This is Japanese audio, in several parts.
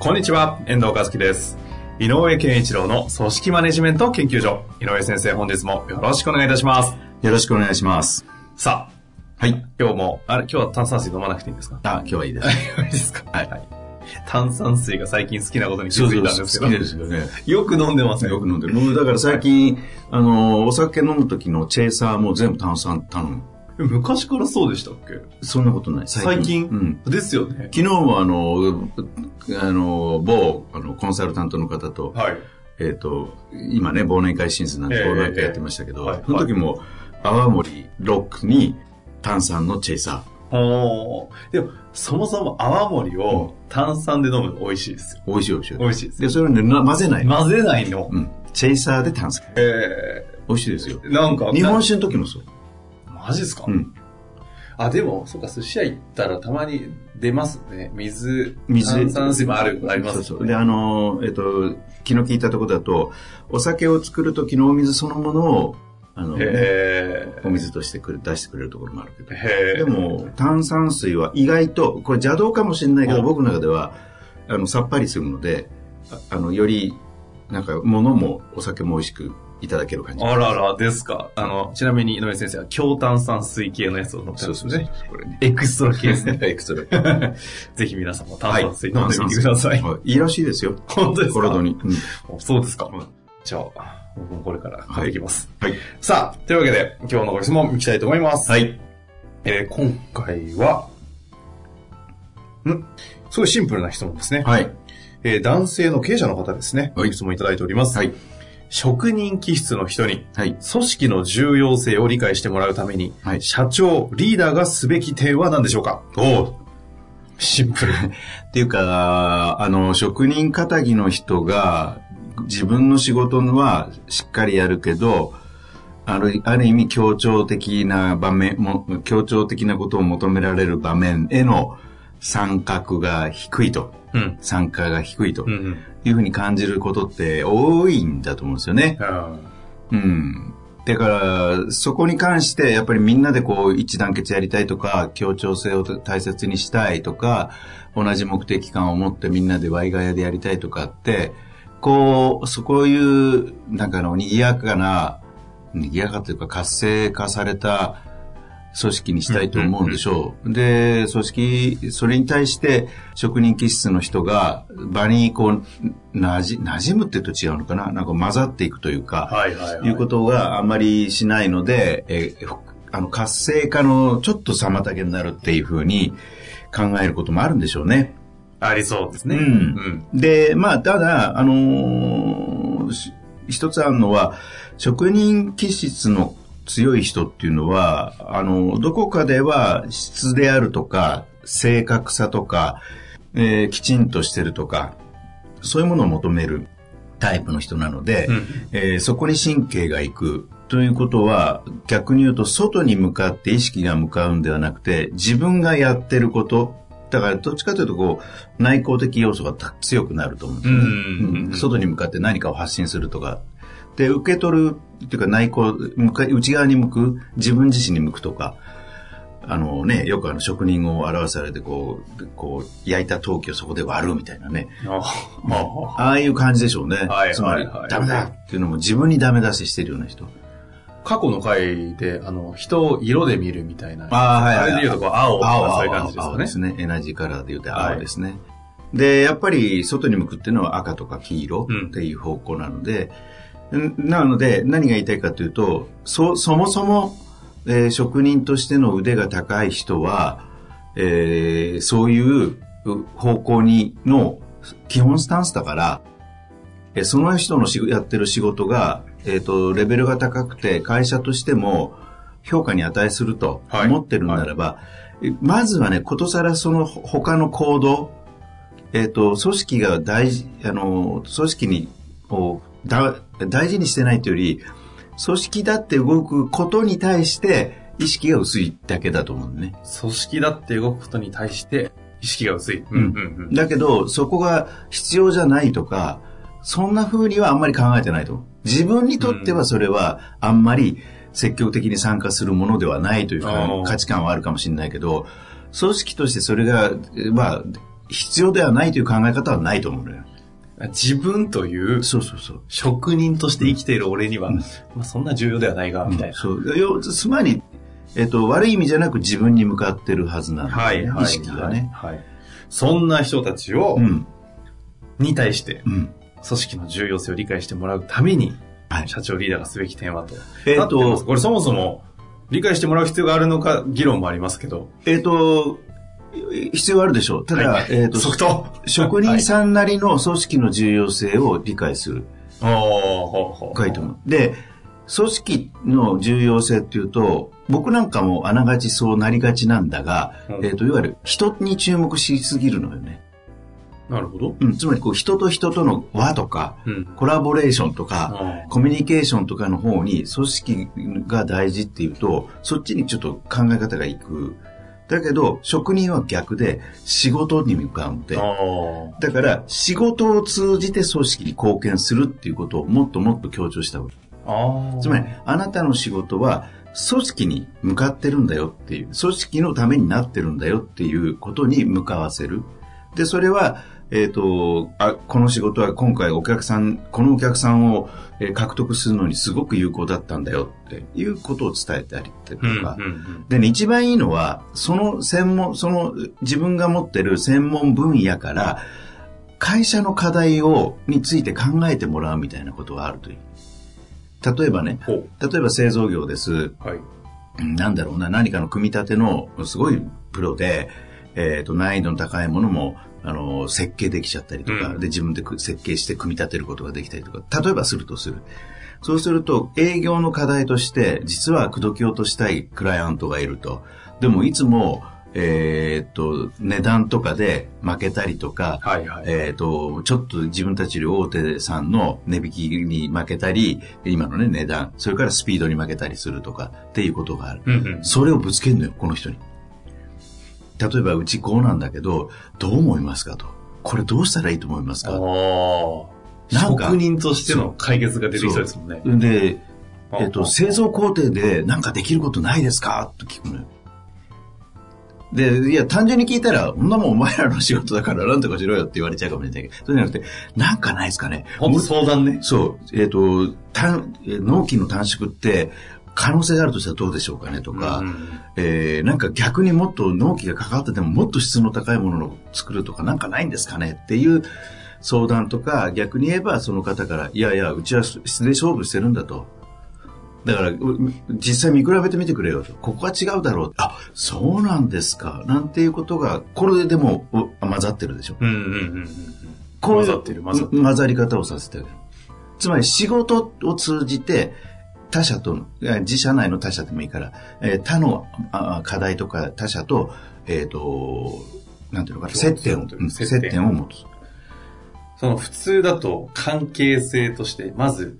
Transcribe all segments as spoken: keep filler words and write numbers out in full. こんにちは、遠藤和樹です。井上健一郎の組織マネジメント研究所。井上先生、本日もよろしくお願いいたします。よろしくお願いします。さあ、はい、今日も、あれ、今日は炭酸水飲まなくていいんですか？あ、今日はいいです。いいですか？はい、はい。炭酸水が最近好きなことに気づいたんですけど。そうそうそう、好きですよね。よく飲んでますね。よく飲んでる。もうだから最近、はい、あの、お酒飲む時のチェイサーも全部炭酸頼む。昔からそうでしたっけ？そんなことない。最近。最近、うん、ですよね。昨日もあの、あの、某あのコンサルタントの方と、はい、えっ、ー、と、今ね、忘年会シーズンなんで忘年会やってましたけど、えーえーはい、その時も、泡盛ロックに、炭酸のチェイサー。おー。でも、そもそも泡盛を炭酸で飲むの美味しいですよ。美味しい美味しい。美味しいです。で、それを、ね、混ぜないの。混ぜないの。うん。チェイサーで炭酸。えー。美味しいですよ。なんか。日本酒の時もそう。マジですか？うん。あ、でも、そっか、寿司屋行ったらたまに出ますね。水、水炭酸水もある、あります、ね。そうそう。で、あの、えっと、気の利いたところだと、お酒を作る時のお水そのものを、あのね、お水としてくれ出してくれるところもあるけど、でも炭酸水は意外とこれ邪道かもしれないけど、僕の中ではあのさっぱりするので、あのよりなんか物もお酒も美味しくいただける感じ。あららですか。あのちなみに井上先生は強炭酸水系のやつを飲んでますね。そうですね。これね。エクストラ系ですね。エクストラ。ぜひ皆さんも炭酸水飲んでみてください。はい、いいらしいですよ。本当ですか。体に、うん。そうですか。うん、じゃあ。僕もこれから買ってきます、はいはい。さあ、というわけで今日のご質問いきたいと思います。はい。えー、今回は、んすごいシンプルな質問ですね。はい。えー、男性の経営者の方ですね。はい。質問いただいております。はい。職人気質の人に、はい、組織の重要性を理解してもらうために、はい、社長、リーダーがすべき点は何でしょうか？おシンプル。っていうか、あの、職人肩着の人が、自分の仕事はしっかりやるけど、ある、ある意味協調的な場面も、協調的なことを求められる場面への参画が低いと、うん、参加が低いと、うんうん、いうふうに感じることって多いんだと思うんですよね。うん。だから、そこに関してやっぱりみんなでこう一致団結やりたいとか、協調性を大切にしたいとか、同じ目的感を持ってみんなでワイガヤでやりたいとかって、こう、そういう、なんかの、賑やかな、賑やかというか活性化された組織にしたいと思うんでしょう。うんうんうん、で、組織、それに対して、職人気質の人が、場にこう、なじ、馴染むって言うと違うのかな、なんか混ざっていくというか、はいはいはい、いうことがあんまりしないので、え、あの、活性化のちょっと妨げになるっていうふうに考えることもあるんでしょうね。ありそうですね。うんうん、で、まあ、ただ、あのー、一つあるのは、職人気質の強い人っていうのは、あの、どこかでは質であるとか、正確さとか、えー、きちんとしてるとか、そういうものを求めるタイプの人なので、うんえー、そこに神経がいく。ということは、逆に言うと、外に向かって意識が向かうんではなくて、自分がやってること、だからどっちかというとこう内向的要素が強くなると思うんですよね、うんうんうん、外に向かって何かを発信するとかで受け取るというか内向向か内側に向く自分自身に向くとかあの、ね、よくあの職人を表されてこうこう焼いた陶器をそこで割るみたいなねああ、ああいう感じでしょうね、はい、つまり、はいはい、ダメだっていうのも自分にダメ出ししてるような人過去の回で、あの、人を色で見るみたいな。ああ、はい、はい。あれで言うとこう、青とかそういう感じですよね。青ですね。エナジーカラーで言うと青ですね、はい。で、やっぱり外に向くっていうのは赤とか黄色っていう方向なので、うん、なので、何が言いたいかというと、そ、そもそも、えー、職人としての腕が高い人は、えー、そういう方向にの基本スタンスだから、えー、その人のやってる仕事が、えっと、レベルが高くて、会社としても、評価に値すると思ってるならば、はいはい、まずはね、ことさらその他の行動、えっと、組織が大事、あの、組織にをだ大事にしてないというより、組織だって動くことに対して意識が薄いだけだと思うんだね。組織だって動くことに対して意識が薄い。うんうんうん、だけど、そこが必要じゃないとか、そんな風にはあんまり考えてないと。自分にとってはそれはあんまり積極的に参加するものではないというか、価値観はあるかもしれないけど、組織としてそれが、まあ、必要ではないという考え方はないと思うのよ。自分という、そうそうそう。職人として生きている俺には、うん、まあ、そんな重要ではないが、みたいな。うん、そう。つまり、えっと、悪い意味じゃなく自分に向かってるはずなんだ、ね。はい、はい。意識がね。はい。はい、そんな人たちを、うん、に対して、うん、組織の重要性を理解してもらうために、はい、社長リーダーがすべき点はと。えっと、これそもそも、理解してもらう必要があるのか、議論もありますけど。えっと、必要あるでしょう。ただ、はい、えーと、即答。職人さんなりの組織の重要性を理解する。はい、書いても。で、組織の重要性っていうと、僕なんかもあながちそうなりがちなんだが、うん、えーと、いわゆる人に注目しすぎるのよね。なるほど。うん、つまりこう人と人との輪とか、うん、コラボレーションとか、うん、コミュニケーションとかの方に組織が大事っていうと、そっちにちょっと考え方がいく。だけど職人は逆で仕事に向かうので、だから仕事を通じて組織に貢献するっていうことをもっともっと強調した方がいい。あ、つまりあなたの仕事は組織に向かってるんだよっていう、組織のためになってるんだよっていうことに向かわせる。でそれは、えーと、あ、この仕事は今回お客さん、このお客さんを獲得するのにすごく有効だったんだよっていうことを伝えたりとか、うんうんうん、でね、一番いいのはその専門、その自分が持ってる専門分野から会社の課題をについて考えてもらうみたいなことがあるという。例えばね、例えば製造業です、はい、なんだろうな、何かの組み立てのすごいプロで、えーと、難易度の高いものもあの設計できちゃったりとか、うん、で自分で設計して組み立てることができたりとか、例えばするとする。そうすると営業の課題として実は口説き落としたいクライアントがいると。でもいつも、えー、っと値段とかで負けたりとか、はいはい、えー、っとちょっと自分たちより大手さんの値引きに負けたり、今のね値段、それからスピードに負けたりするとかっていうことがある、うんうん、それをぶつけるのよ、この人に。例えばうちこうなんだけどどう思いますかと、これどうしたらいいと思いますか。あ、なんか職人としての解決が出てきそうですもんね。で、えっと、製造工程で何かできることないですかと聞くのよ。で、いや単純に聞いたらそんなもんお前らの仕事だからなんとかしろよって言われちゃうかもしれないけど、そうじゃなくてなんかないですかね。本当相談ね。そう、えっと、納期の短縮って可能性があるとしたらどうでしょうかねとか、うん、えー、なんか逆にもっと納期がかかっててももっと質の高いものを作るとかなんかないんですかねっていう相談とか、逆に言えばその方から、いやいやうちは質で勝負してるんだと、だから実際見比べてみてくれよと、ここは違うだろう、あ、そうなんですかなんていうことが、これでも混ざってるでしょ、うんうんうんうん、こういう混ざってる、混ざってる、混ざり方をさせてる。つまり仕事を通じて他社と、自社内の他社でもいいから、えー、他の課題とか他社と、えっと、なんていうのかな、接点を、接点を持つ。その普通だと関係性として、まず、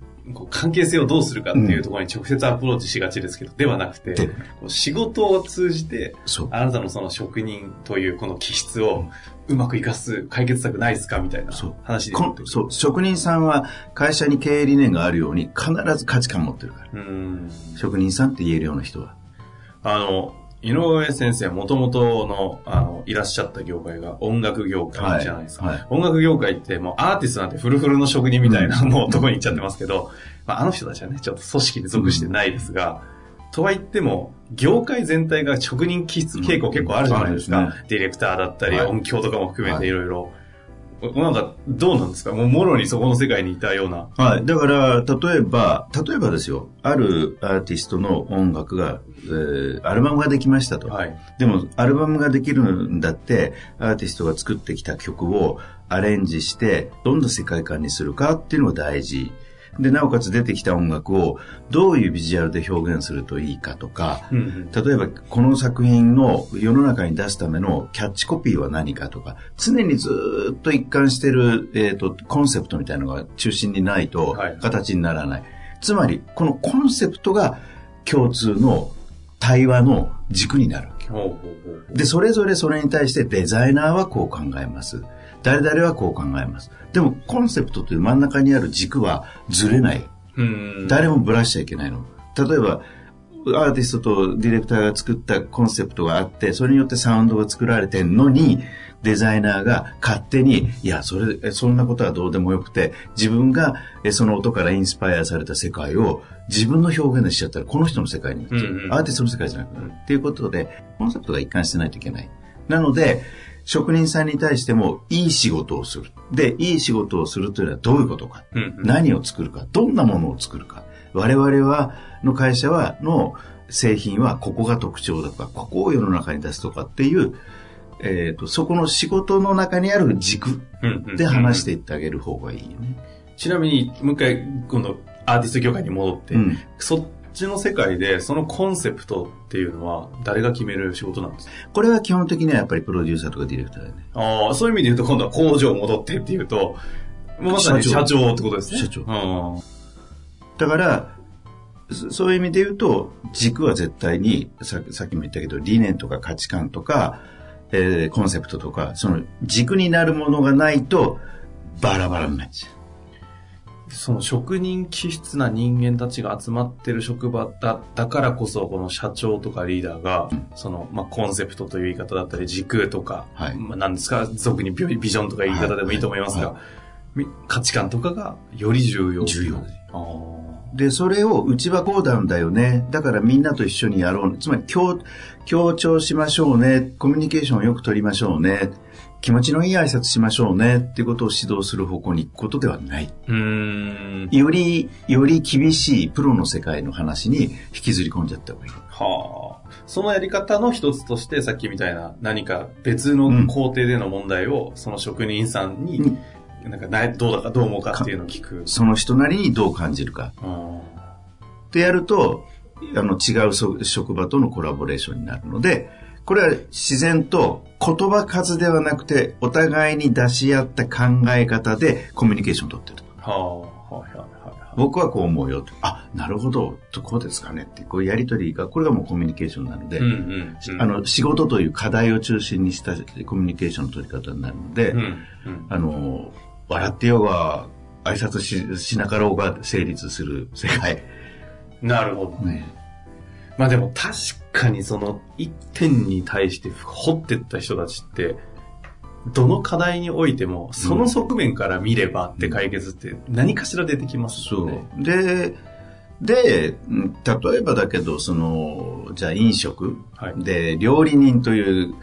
関係性をどうするかっていうところに直接アプローチしがちですけど、うん、ではなくて、仕事を通じて、あなたのその職人というこの気質をうまく生かす解決策ないですかみたいな話で。そう。そう。職人さんは会社に経営理念があるように必ず価値観持ってるから。うん、職人さんって言えるような人は。あの、井上先生はもともとの、あの、いらっしゃった業界が音楽業界じゃないですか。はいはい、音楽業界ってもうアーティストなんてフルフルの職人みたいな、うん、もうとこに行っちゃってますけど、まあ、あの人たちはね、ちょっと組織に属してないですが、うん、とはいっても、業界全体が職人気質傾向結構あるじゃないですか。うんうん、そうですね、ディレクターだったり、はい、音響とかも含めていろいろ。なんか、どうなんですか、もう、もろにそこの世界にいたような。はい。だから、例えば、例えばですよ、あるアーティストの音楽が、えー、アルバムができましたと。はい。でも、アルバムができるんだって、アーティストが作ってきた曲をアレンジして、どんな世界観にするかっていうのが大事。でなおかつ出てきた音楽をどういうビジュアルで表現するといいかとか、うんうん、例えばこの作品の世の中に出すためのキャッチコピーは何かとか、常にずっと一貫している、えーと、コンセプトみたいなのが中心にないと形にならない、はい、つまりこのコンセプトが共通の対話の軸になるわけで、それぞれそれに対してデザイナーはこう考えます、誰々はこう考えます。でもコンセプトという真ん中にある軸はずれない。うん、誰もぶらしちゃいけないの。例えばアーティストとディレクターが作ったコンセプトがあって、それによってサウンドが作られてるのに、デザイナーが勝手に、いや、それ、そんなことはどうでもよくて、自分がその音からインスパイアされた世界を自分の表現でしちゃったら、この人の世界に、うんうん、アーティストの世界じゃなくなる。っていうことで、コンセプトが一貫してないといけない。なので、職人さんに対してもいい仕事をする。で、いい仕事をするというのはどういうことか。うんうん、何を作るか。どんなものを作るか。我々は、の会社は、の製品はここが特徴だとか、ここを世の中に出すとかっていう、えっと、そこの仕事の中にある軸で話していってあげる方がいいよね。うんうんうん、ちなみに、もう一回、このアーティスト業界に戻って、うん、そっちの世界でそのコンセプトっていうのは誰が決める仕事なんですか？これは基本的にはやっぱりプロデューサーとかディレクターだよね。ああ、そういう意味で言うと今度は工場戻ってっていうと、まさに社長ってことですね。社長。うん、だから、そういう意味で言うと、軸は絶対に、さ、さっきも言ったけど、理念とか価値観とか、えー、コンセプトとか、その軸になるものがないと、バラバラになっちゃう。その職人気質な人間たちが集まってる職場だ、だからこそこの社長とかリーダーが、うん、その、まあ、コンセプトという言い方だったり軸とか、はい、まあ、何ですか、俗にビジョンとか言い方でもいいと思いますが、はいはい、価値観とかがより重要。重要。あで、それをうちはこうなんだよね、だからみんなと一緒にやろう、つまり 強, 強調しましょうね、コミュニケーションをよく取りましょうね、気持ちのいい挨拶しましょうねっていうことを指導する方向に行くことではない。うーん、よりより厳しいプロの世界の話に引きずり込んじゃった方がいい。はあ、そのやり方の一つとしてさっきみたいな何か別の工程での問題を、うん、その職人さんに、うん、なんかどうだかどう思うかっていうのを聞く。その人なりにどう感じるか。うん、ってやるとあの違う職場とのコラボレーションになるので。これは自然と言葉数ではなくてお互いに出し合った考え方でコミュニケーションを取ってると。はあ、はいはいはい。僕はこう思うよと。あ、なるほど。とこうですかねってこうやりとりが、これがもうコミュニケーションなので、うんうんうん、あの仕事という課題を中心にしたコミュニケーションの取り方になるので、うんうん、あの笑ってようが挨拶 し, しなかろうが成立する世界。なるほどね。まあでも確かにその一点に対して掘ってった人たちってどの課題においてもその側面から見ればって解決って何かしら出てきますよね。そうで、で例えばだけどそのじゃあ飲食で料理人という、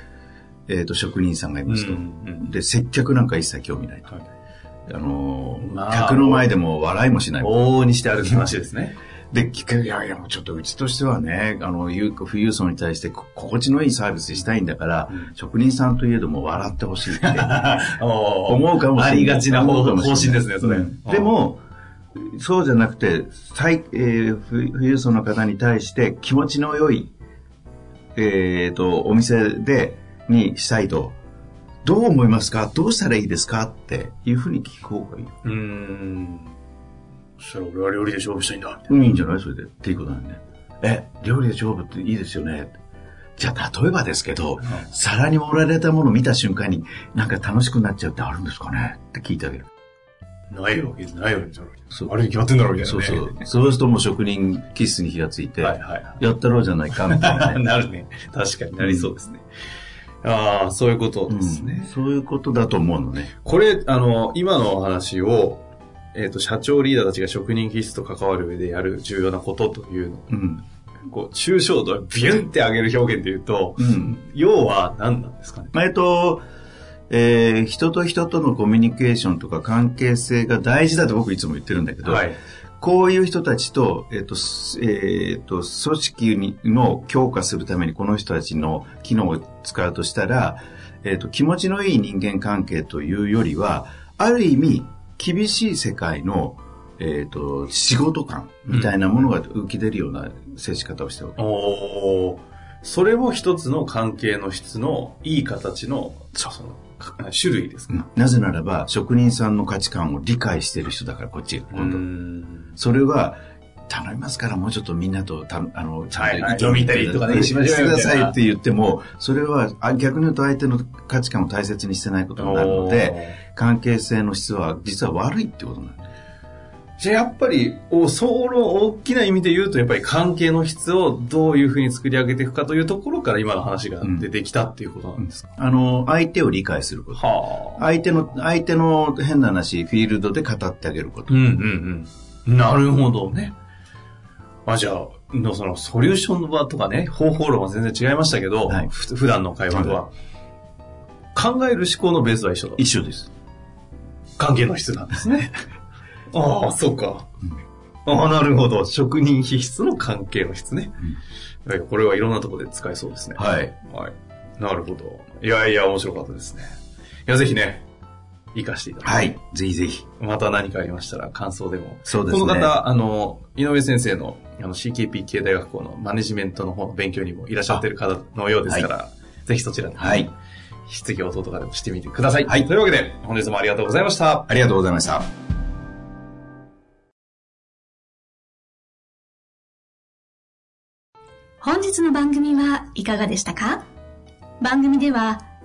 えーと職人さんがいますと、うんうん、で接客なんか一切興味ないと、はい、あの、まあ、客の前でも笑いもしない、往々にして歩きましですね。で、いやいや、ちょっとうちとしてはね、あの、富裕層に対して心地のいいサービスしたいんだから、うん、職人さんといえども笑ってほしいって思うかもしれない。ありがちな方針ですね、それ。うん、でも、そうじゃなくて、最、えー、富裕層の方に対して気持ちの良い、えっと、お店で、にしたいと、どう思いますか？どうしたらいいですか？っていうふうに聞く方がいい。うーん、そしたら俺は料理で勝負したいんだ。うん、いいんじゃないそれで。っていうことなんで。え、料理で勝負っていいですよね。じゃあ、例えばですけど、うん、皿に盛られたものを見た瞬間に、なんか楽しくなっちゃうってあるんですかねって聞いてあげる。ないわけないわけじゃない。あれに決まってんだろうみたいな、ね。そうそう。そうするともう職人気質に火がついて、はいはいはい、やったろうじゃないかみたいな、ね。なるね。確かになりそうですね。うん、ああ、そういうことですね、うん。そういうことだと思うのね。これ、あの、今のお話を、えっと、社長リーダーたちが職人気質と関わる上でやる重要なことというのを、うん、こう、抽象度をビュンって上げる表現で言うと、うん、要は何なんですかね。まあ、えっと、えー、人と人とのコミュニケーションとか関係性が大事だと僕いつも言ってるんだけど、はい、こういう人たちと、えっと、えー、っと、組織の強化するためにこの人たちの機能を使うとしたら、えっと、気持ちのいい人間関係というよりは、ある意味、厳しい世界のえー、と仕事感みたいなものが浮き出るような接し方をしておる、うん、おそれも一つの関係の質のいい形のそうその種類ですか、うん、なぜならば職人さんの価値観を理解している人だからこっちが今度うんそれは頼みますからもうちょっとみんなとたあのちゃんと読みたりとかねしましょうしてくださいって言ってもそれは逆に言うと相手の価値観を大切にしてないことになるので関係性の質は実は悪いってことなんです。じゃあやっぱりその大きな意味で言うとやっぱり関係の質をどういうふうに作り上げていくかというところから今の話が出てきたっていうことなんですか、うん、あの相手を理解すること、はあ、相手の相手の変な話フィールドで語ってあげること、うんうんうん、なるほどね。まあ、じゃあのそのソリューションの場とかね方法論は全然違いましたけど、はい、ふ普段の会話とは、はい、考える思考のベースは一緒だ一緒です関係の質なんですねああそうか、うん、ああなるほど職人気質の関係の質ね、うん、これはいろんなところで使えそうですねはい、はい、なるほどいやいや面白かったですねいやぜひね生かしていただきたいはいぜひぜひまた何かありましたら感想でもそうですねこの方あの井上先生のあの シーケーピー 系大学校のマネジメントの方の勉強にもいらっしゃってる方のようですから、はい、ぜひそちらで、はい、質疑応答とかでもしてみてください、はい、というわけで本日もありがとうございましたありがとうございました本日の番組はいかがでしたか？番組では